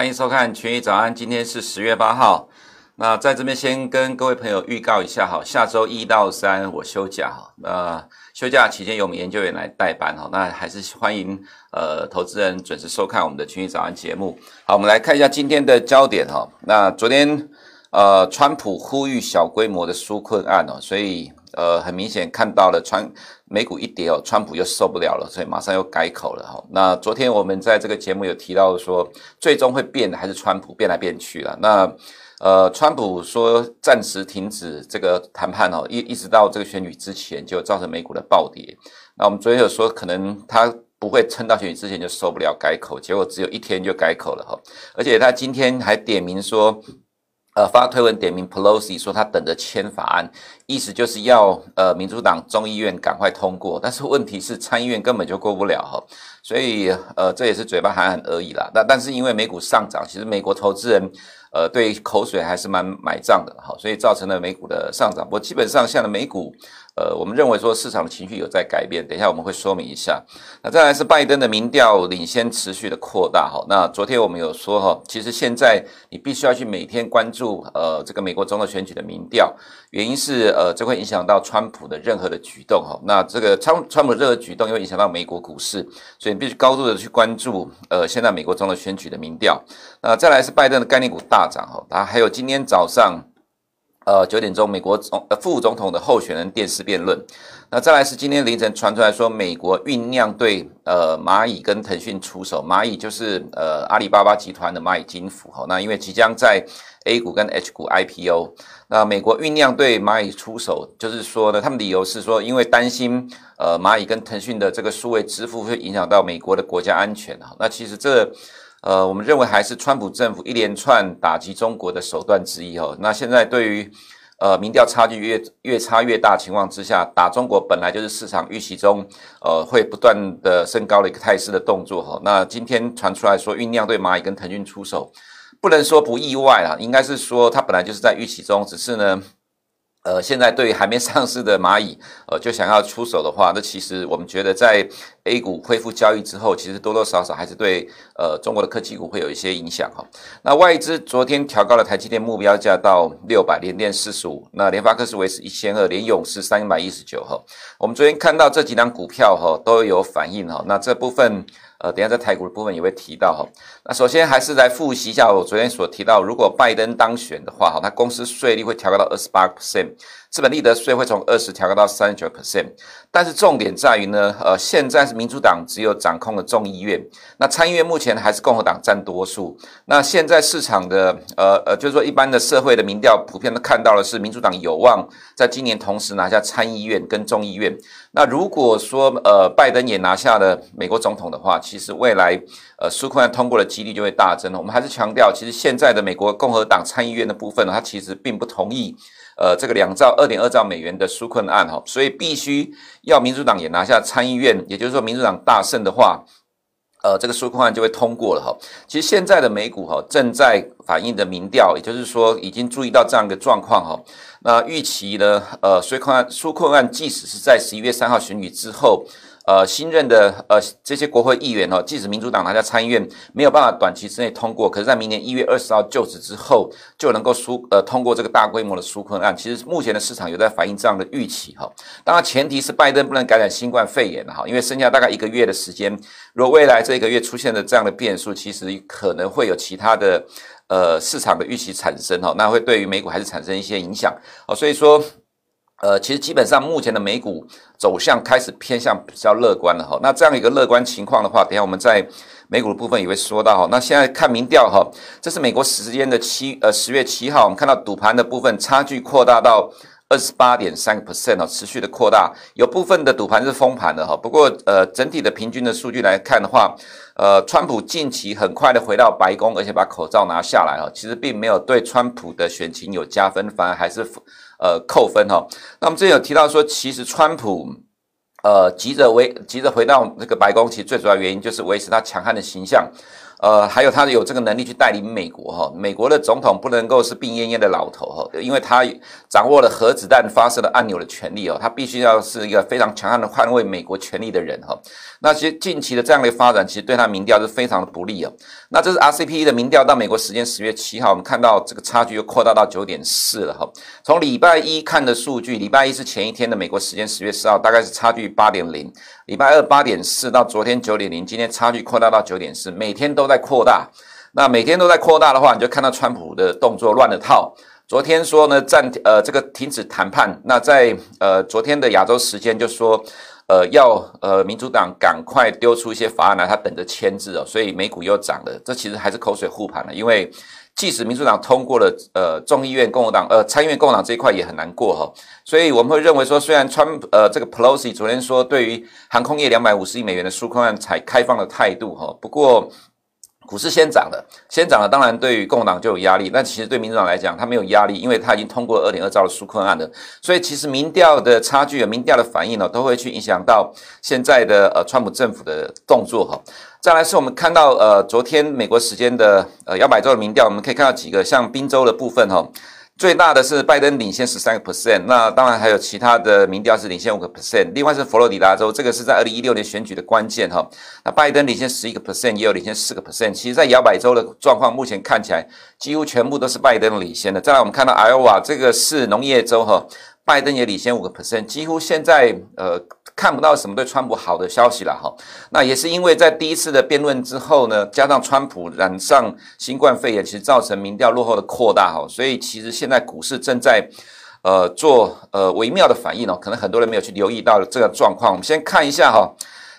欢迎收看群益早安，今天是10月8号。那在这边先跟各位朋友预告一下哈，下周1到3我休假哈，休假期间由我们研究员来代班哈，那还是欢迎投资人准时收看我们的群益早安节目。好，我们来看一下今天的焦点哈。那昨天川普呼吁小规模的纾困案哦，所以很明显看到了美股一跌哦，川普又受不了了，所以马上又改口了哈。那昨天我们在这个节目有提到说，最终会变的还是川普变来变去了。那川普说暂时停止这个谈判哦，一直到这个选举之前，就造成美股的暴跌。那我们昨天有说，可能他不会撑到选举之前就受不了改口，结果只有一天就改口了哈。而且他今天还点名说。发推文点名 Pelosi 说他等着签法案，意思就是要民主党众议院赶快通过，但是问题是参议院根本就过不了哈，所以这也是嘴巴喊喊而已啦。但是因为美股上涨，其实美国投资人对口水还是蛮买账的哈，所以造成了美股的上涨。不过基本上像美股我们认为说市场的情绪有在改变，等一下我们会说明一下。那再来是拜登的民调领先持续的扩大哈。那昨天我们有说哈，其实现在你必须要去每天关注这个美国总统选举的民调，原因是这会影响到川普的任何的举动哈。那这个川普的任何举动又影响到美国股市，所以你必须高度的去关注现在美国总统选举的民调。那再来是拜登的概念股大涨哈，还有今天早上。9点钟，美国副总统的候选人电视辩论。那再来是今天凌晨传出来说，美国酝酿对蚂蚁跟腾讯出手，蚂蚁就是阿里巴巴集团的蚂蚁金服哈。那因为即将在 A 股跟 H 股 IPO， 那美国酝酿对蚂蚁出手，就是说呢，他们理由是说，因为担心蚂蚁跟腾讯的这个数位支付会影响到美国的国家安全哈。那其实这。我们认为还是川普政府一连串打击中国的手段之一哦。那现在对于民调差距越差越大情况之下，打中国本来就是市场预期中会不断的升高的一个态势的动作哦。那今天传出来说酝酿对蚂蚁跟腾讯出手，不能说不意外啦，应该是说它本来就是在预期中，只是呢。现在对于还没上市的蚂蚁，就想要出手的话，那其实我们觉得在 A 股恢复交易之后，其实多多少少还是对中国的科技股会有一些影响哈。那外资昨天调高了台积电目标价到600，联电45，那联发科是维持1200，联咏是319哈。我们昨天看到这几档股票哈都有反应哈，那这部分。等一下在台股的部分也会提到哈。那首先还是来复习一下我昨天所提到，如果拜登当选的话哈，他公司税率会调高到 28%， 资本利得税会从20调高到 39%。但是重点在于呢，现在是民主党只有掌控了众议院，那参议院目前还是共和党占多数。那现在市场的就是说一般的社会的民调普遍都看到的是民主党有望在今年同时拿下参议院跟众议院。那如果说拜登也拿下了美国总统的话，其实未来纾困案通过的几率就会大增。我们还是强调，其实现在的美国共和党参议院的部分，他其实并不同意这个2.2兆美元的纾困案哈，所以必须要民主党也拿下参议院，也就是说民主党大胜的话。这个纾困案就会通过了哈。其实现在的美股哈正在反映的民调，也就是说已经注意到这样一个状况哈。那预期呢，纾困案即使是在11月3号选举之后，新任的这些国会议员哈，即使民主党拿下参议院没有办法短期之内通过，可是在明年1月20号就职之后就能够通过这个大规模的纾困案。其实目前的市场有在反映这样的预期哈。当然前提是拜登不能感染新冠肺炎哈，因为剩下大概1个月的时间，如果未来这个月出现的这样的变数，其实可能会有其他的市场的预期产生哈，那会对于美股还是产生一些影响哦。所以说其实基本上目前的美股走向开始偏向比较乐观了哈。那这样一个乐观情况的话，等一下我们在美股的部分也会说到哈。那现在看民调哈，这是美国时间的10月7号，我们看到赌盘的部分差距扩大到 28.3% 持续的扩大，有部分的赌盘是封盘的哈。不过整体的平均的数据来看的话，川普近期很快的回到白宫，而且把口罩拿下来哈，其实并没有对川普的选情有加分，反而还是扣分哈。那我们之前有提到说，其实川普急着回到这个白宫，其实最主要原因就是维持他强悍的形象。还有他有这个能力去带领美国哈。美国的总统不能够是病恹恹的老头哈，因为他掌握了核子弹发射的按钮的权利哦，他必须要是一个非常强悍的捍卫美国权利的人哈。那其实近期的这样的发展，其实对他民调是非常的不利哦。那这是 RCP 的民调，到美国时间10月7号，我们看到这个差距又扩大到 9.4 了哈。从礼拜一看的数据，礼拜一是前一天的美国时间10月4号，大概是差距 8.0， 礼拜二 8.4 到昨天 9.0， 今天差距扩大到 9.4， 每天都在扩大。那每天都在扩大的话，你就看到川普的动作乱了套。昨天说呢这个停止谈判，那在昨天的亚洲时间就说要民主党赶快丢出一些法案来，他等着签字哦，所以美股又涨了。这其实还是口水护盘了，因为即使民主党通过了众议院共和党参议院共和党这一块也很难过哈，所以我们会认为说，虽然这个 Pelosi 昨天说对于航空业$250亿的纾困案采开放的态度哈，不过股市先涨了，当然对于共和党就有压力，但其实对民主党来讲，他没有压力，因为他已经通过了 2.2 兆的纾困案了，所以其实民调的差距、民调的反应呢，都会去影响到现在的川普政府的动作哈。再来是我们看到昨天美国时间的100州的民调，我们可以看到几个，像宾州的部分哈，最大的是拜登领先 13%， 那当然还有其他的民调是领先 5%， 另外是佛罗里达州，这个是在2016年选举的关键哈，那拜登领先 11%， 也有领先 4%， 其实在摇摆州的状况目前看起来几乎全部都是拜登领先的。再来我们看到 Iowa 这个是农业州哈，拜登也领先 5%， 几乎现在看不到什么对川普好的消息了哈。那也是因为在第一次的辩论之后呢，加上川普染上新冠肺炎，其实造成民调落后的扩大哈，所以其实现在股市正在做微妙的反应哦，可能很多人没有去留意到这个状况。我们先看一下哈，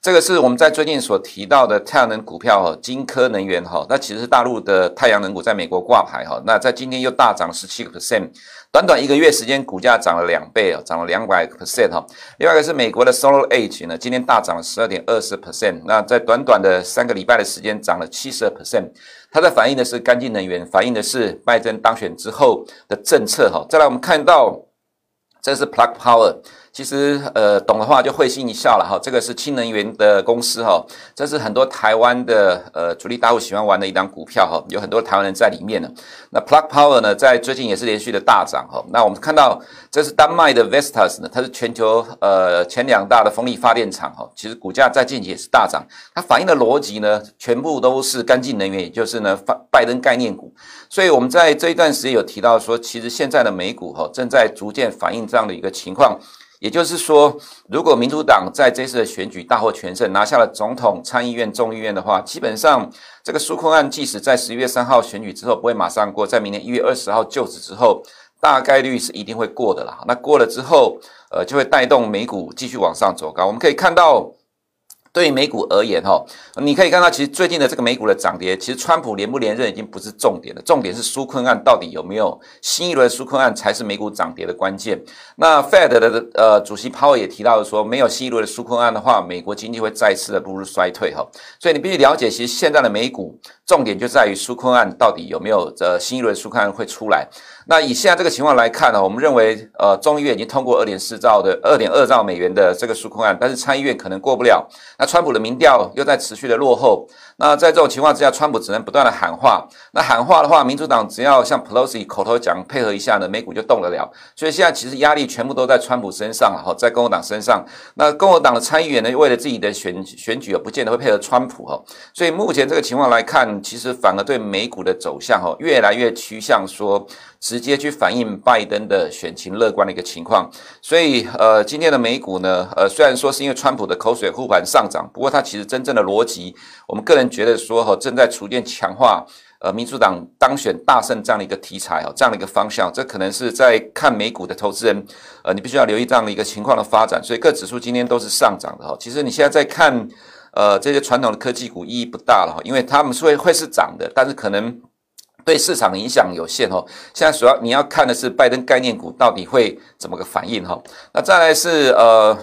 这个是我们在最近所提到的太阳能股票哈，金科能源哈，那其实是大陆的太阳能股在美国挂牌哈，那在今天又大涨 17%， 短短一个月时间股价涨了2倍哦，涨了 200% 哈。另外一个是美国的 SolarEdge 呢，今天大涨了 12.20%， 那在短短的3个礼拜的时间涨了 72%， 它在反映的是干净能源，反映的是拜登当选之后的政策哈。再来我们看到这是 Plug Power， 其实懂的话就会心一笑了哈。这个是氢能源的公司哈，这是很多台湾的主力大户喜欢玩的一档股票哈，有很多台湾人在里面呢。那 Plug Power 呢，在最近也是连续的大涨哈。那我们看到这是丹麦的 Vestas 呢，它是全球前2大的风力发电厂哈，其实股价在近期也是大涨。它反映的逻辑呢，全部都是干净能源，也就是呢拜登概念股。所以我们在这一段时间有提到说，其实现在的美股哈，正在逐渐反映这样的一个情况，也就是说，如果民主党在这次的选举大获全胜，拿下了总统、参议院、众议院的话，基本上这个纾困案即使在11月3号选举之后不会马上过，在明年1月20号就职之后，大概率是一定会过的啦。那过了之后，就会带动美股继续往上走高。我们可以看到，对于美股而言哈，你可以看到其实最近的这个美股的涨跌，其实川普连不连任已经不是重点了，重点是纾困案到底有没有，新一轮纾困案才是美股涨跌的关键。那 Fed 的主席 Powell 也提到说，没有新一轮的纾困案的话，美国经济会再次的步入衰退哈。所以你必须了解，其实现在的美股重点就在于纾困案到底有没有新一轮纾困案会出来。那以现在这个情况来看呢，我们认为众议院已经通过 2.2 兆美元的这个纾困案，但是参议院可能过不了。那川普的民调又在持续的落后，那在这种情况之下，川普只能不断的喊话。那喊话的话，民主党只要像 Pelosi 口头讲配合一下呢，美股就动得了。所以现在其实压力全部都在川普身上哈，在共和党身上。那共和党的参议员呢，为了自己的选举不见得会配合川普哈。所以目前这个情况来看，其实反而对美股的走向哈，越来越趋向说，直接去反映拜登的选情乐观的一个情况。所以今天的美股呢，虽然说是因为川普的口水护盘上涨，不过它其实真正的逻辑，我们个人觉得说正在逐渐强化民主党当选大胜这样的一个题材这样的一个方向。这可能是在看美股的投资人你必须要留意这样的一个情况的发展。所以各指数今天都是上涨的其实你现在在看这些传统的科技股意义不大了，因为他们是会是涨的，但是可能对市场影响有限哦。现在主要你要看的是拜登概念股到底会怎么个反应哦。那再来是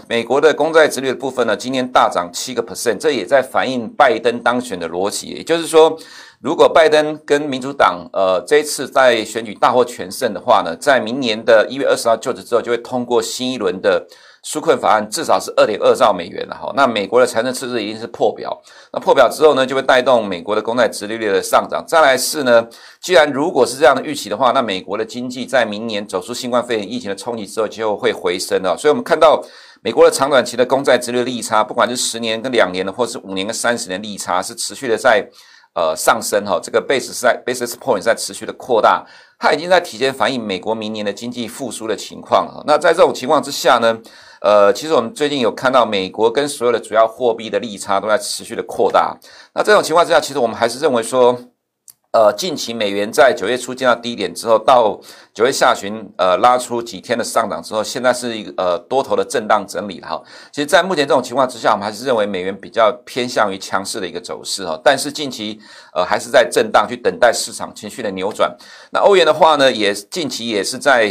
美国的公债殖利率的部分呢，今天大涨 7%， 这也在反映拜登当选的逻辑。也就是说，如果拜登跟民主党这一次在选举大获全胜的话呢，在明年的1月20号就职之后，就会通过新一轮的纾困法案至少是 2.2 兆美元了哈。那美国的财政赤字一定是破表，那破表之后呢，就会带动美国的公债殖利率的上涨。再来是呢，既然如果是这样的预期的话，那美国的经济在明年走出新冠肺炎疫情的冲击之后，就会回升了。所以我们看到美国的长短期的公债殖利率利差，不管是10年跟2年的，或是5年跟30年利差，是持续的在上升哈。这个 basis point 在持续的扩大。它已经在提前反映美国明年的经济复苏的情况了。那在这种情况之下呢，其实我们最近有看到美国跟所有的主要货币的利差都在持续的扩大。那这种情况之下，其实我们还是认为说，近期美元在9月初见到低点之后，到9月下旬，拉出几天的上涨之后，现在是一个多头的震荡整理了哈。其实，在目前这种情况之下，我们还是认为美元比较偏向于强势的一个走势哈。但是近期还是在震荡，去等待市场情绪的扭转。那欧元的话呢，也近期也是在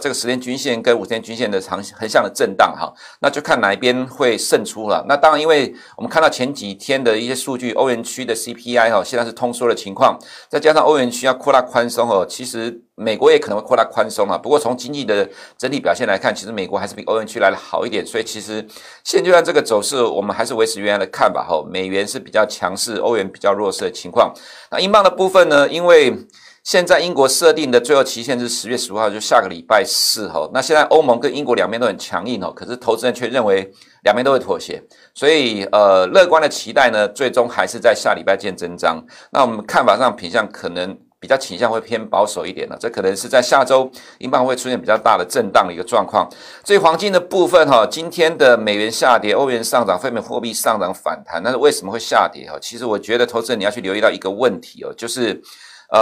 这个10天均线跟5天均线的横向的震荡哈。那就看哪一边会胜出了。那当然，因为我们看到前几天的一些数据，欧元区的 CPI 哈，现在是通缩的情况。再加上欧元区要扩大宽松哦，其实美国也可能会扩大宽松啊。不过从经济的整体表现来看，其实美国还是比欧元区来的好一点。所以其实现阶段这个走势，我们还是维持原来的看法哈。美元是比较强势，欧元比较弱势的情况。那英镑的部分呢，因为现在英国设定的最后期限是10月15号，就下个礼拜4吼。那现在欧盟跟英国两边都很强硬吼，可是投资人却认为两边都会妥协。所以乐观的期待呢，最终还是在下礼拜见真章。那我们看法上品相可能比较倾向会偏保守一点了，这可能是在下周英镑会出现比较大的震荡的一个状况。所以黄金的部分哈，今天的美元下跌，欧元上涨，非美货币上涨反弹，但是为什么会下跌哈？其实我觉得投资人你要去留意到一个问题哦，就是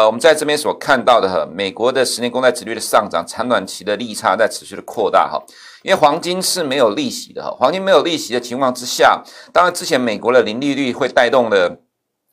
我们在这边所看到的哈，美国的10年公债殖利率的上涨，长短期的利差在持续的扩大哈。因为黄金是没有利息的哈，黄金没有利息的情况之下，当然之前美国的零利率会带动了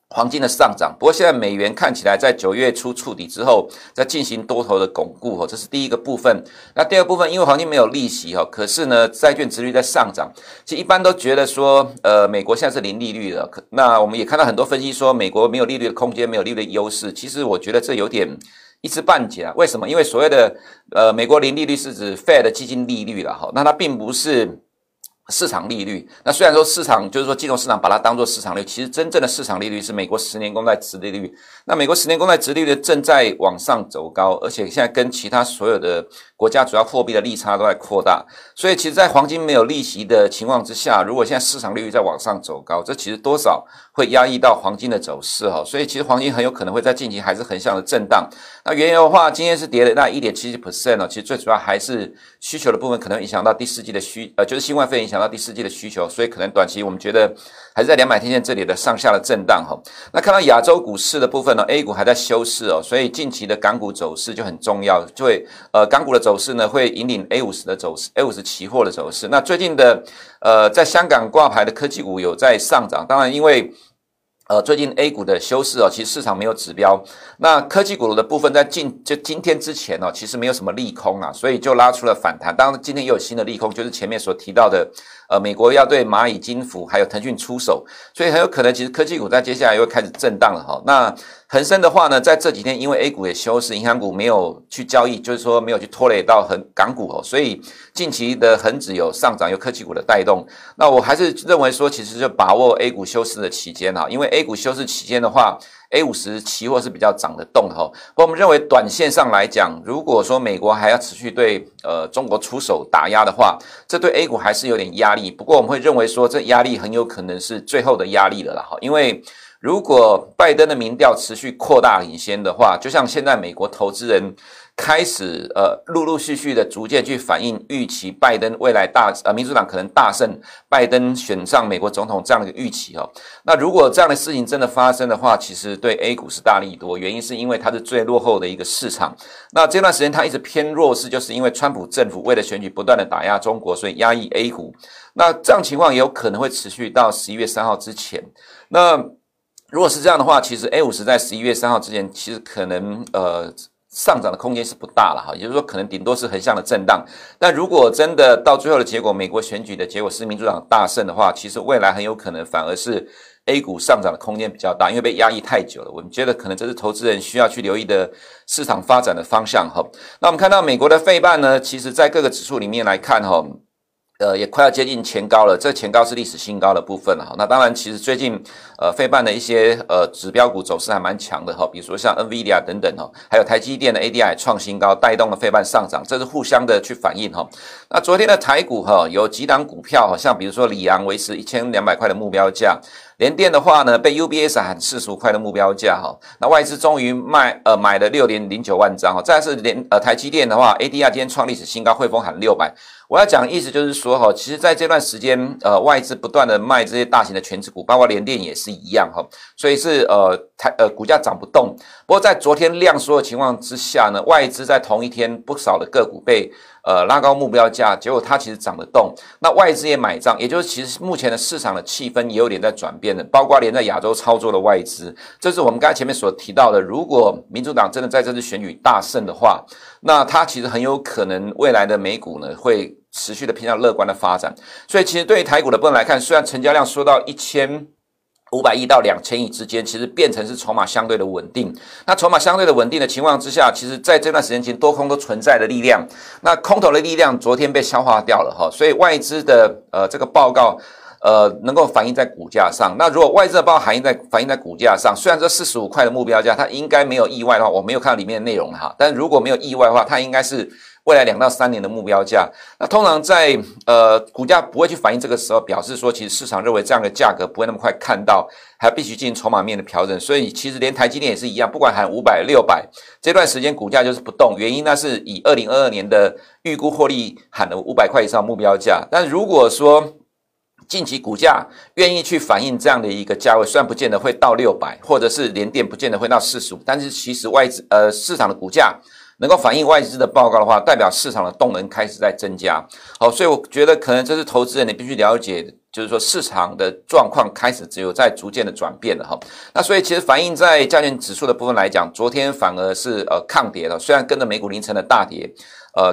黄金的上涨，不过现在美元看起来在9月初触底之后，在进行多头的巩固哈，这是第一个部分。那第二部分，因为黄金没有利息哈，可是呢，债券殖利率在上涨。其实一般都觉得说，美国现在是零利率了，那我们也看到很多分析说，美国没有利率的空间，没有利率的优势。其实我觉得这有点一知半解啊。为什么？因为所谓的美国零利率是指 Fed 的基金利率了哈，那它并不是市场利率。那虽然说市场就是说金融市场把它当作市场利率，其实真正的市场利率是美国10年公债殖利率。那美国10年公债殖利率正在往上走高，而且现在跟其他所有的国家主要货币的利差都在扩大。所以其实在黄金没有利息的情况之下，如果现在市场利率在往上走高，这其实多少会压抑到黄金的走势哈。所以其实黄金很有可能会在近期还是横向的震荡。那原油的话，今天是跌了大概 1.77% 哦，其实最主要还是需求的部分可能影响到第四季的就是新冠肺炎影响到第四季的需求，所以可能短期我们觉得还是在200天线这里的上下的震荡哈。那看到亚洲股市的部分呢 ，A 股还在休市哦，所以近期的港股走势就很重要，就会港股的走势呢会引领 A50 的走势 ，A50 期货的走势。那最近的在香港挂牌的科技股有在上涨，当然因为最近 A 股的休市哦，其实市场没有指标。那科技股的部分在今天之前哦，其实没有什么利空啊，所以就拉出了反弹。当然今天也有新的利空，就是前面所提到的美国要对蚂蚁金服还有腾讯出手，所以很有可能其实科技股在接下来又会开始震荡了哈。那恒生的话呢，在这几天因为 A 股也休市，银行股没有去交易，就是说没有去拖累到港股哦，所以近期的恒指有上涨，有科技股的带动。那我还是认为说，其实就把握 A 股休市的期间哈，因为 A 股休市期间的话，A50 期货是比较涨得动的哈。不过我们认为短线上来讲，如果说美国还要持续对中国出手打压的话，这对 A 股还是有点压力。不过我们会认为说，这压力很有可能是最后的压力了啦哈，因为如果拜登的民调持续扩大领先的话，就像现在美国投资人开始陆陆续续的逐渐去反映预期拜登未来民主党可能大胜，拜登选上美国总统这样的一个预期哦。那如果这样的事情真的发生的话，其实对 A 股是大利多，原因是因为它是最落后的一个市场。那这段时间它一直偏弱势，就是因为川普政府为了选举不断的打压中国，所以压抑 A 股。那这样情况也有可能会持续到11月3号之前。那如果是这样的话，其实 A50 在11月3号之前其实可能上涨的空间是不大了哈，也就是说可能顶多是横向的震荡。但如果真的到最后的结果，美国选举的结果是民主党大胜的话，其实未来很有可能反而是 A 股上涨的空间比较大，因为被压抑太久了。我们觉得可能这是投资人需要去留意的市场发展的方向哈。那我们看到美国的费半呢，其实在各个指数里面来看哈，也快要接近前高了，这前高是历史新高的部分哈。那当然，其实最近费半的一些指标股走势还蛮强的哈，比如说像 NVIDIA 等等哈，还有台积电的 ADI 创新高，带动了费半上涨，这是互相的去反应哈。那昨天的台股哈，有几档股票哈，像比如说里昂维持1200块的目标价。联电的话呢，被 UBS 喊45块的目标价哈，那外资终于买了 6.09 万张哈。再来是台积电的话 ，ADR 今天创历史新高，汇丰喊600。我要讲的意思就是说哈，其实在这段时间外资不断的卖这些大型的权值股，包括联电也是一样哈，所以是股价涨不动。不过在昨天量缩的情况之下呢，外资在同一天不少的个股被拉高目标价，结果它其实涨得动，那外资也买账，也就是其实目前的市场的气氛也有点在转变的，包括连在亚洲操作的外资，这是我们刚才前面所提到的，如果民主党真的在这次选举大胜的话，那它其实很有可能未来的美股呢会持续的偏向乐观的发展，所以其实对于台股的部分来看，虽然成交量缩到1500亿到2000亿之间，其实变成是筹码相对的稳定。那筹码相对的稳定的情况之下，其实在这段时间其实多空都存在的力量，那空头的力量昨天被消化掉了哈，所以外资的这个报告能够反映在股价上。那如果外资的报告反映在股价上，虽然说45块的目标价它应该没有意外的话，我没有看到里面的内容哈，但如果没有意外的话，它应该是未来2到3年的目标价，那通常在股价不会去反映这个时候，表示说其实市场认为这样的价格不会那么快看到，还必须进行筹码面的调整，所以其实连台积电也是一样，不管喊500、600，这段时间股价就是不动，原因那是以2022年的预估获利喊了500块以上目标价，但如果说近期股价愿意去反映这样的一个价位，虽然不见得会到600，或者是联电不见得会到45，但是其实市场的股价能够反映外资的报告的话，代表市场的动能开始在增加。好，所以我觉得可能这是投资人你必须了解，就是说市场的状况开始只有在逐渐的转变了哈。那所以其实反映在加权指数的部分来讲，昨天反而是抗跌了，虽然跟着美股凌晨的大跌。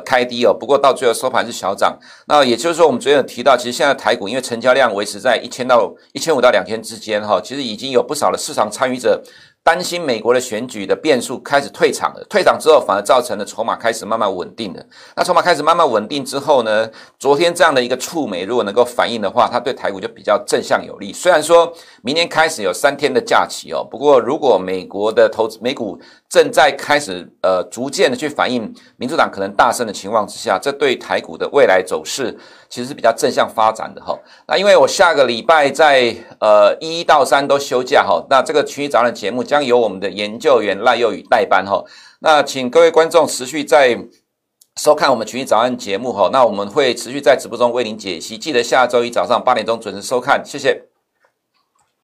开低哦，不过到最后收盘是小涨。那也就是说，我们昨天有提到，其实现在台股因为成交量维持在1500到2000之间哈，其实已经有不少的市场参与者担心美国的选举的变数开始退场了。退场之后，反而造成了筹码开始慢慢稳定了。那筹码开始慢慢稳定之后呢，昨天这样的一个触媒如果能够反映的话，它对台股就比较正向有利。虽然说明天开始有3天的假期哦，不过如果美国的美股正在开始逐渐的去反映民主党可能大胜的情况之下，这对台股的未来走势其实是比较正向发展的哈。那因为我下个礼拜在1到3都休假哈，那这个群益早上的节目将由我们的研究员赖佑宇代班哈。那请各位观众持续在收看我们群益早安节目哈，那我们会持续在直播中为您解析，记得下周一早上8点钟准时收看，谢谢。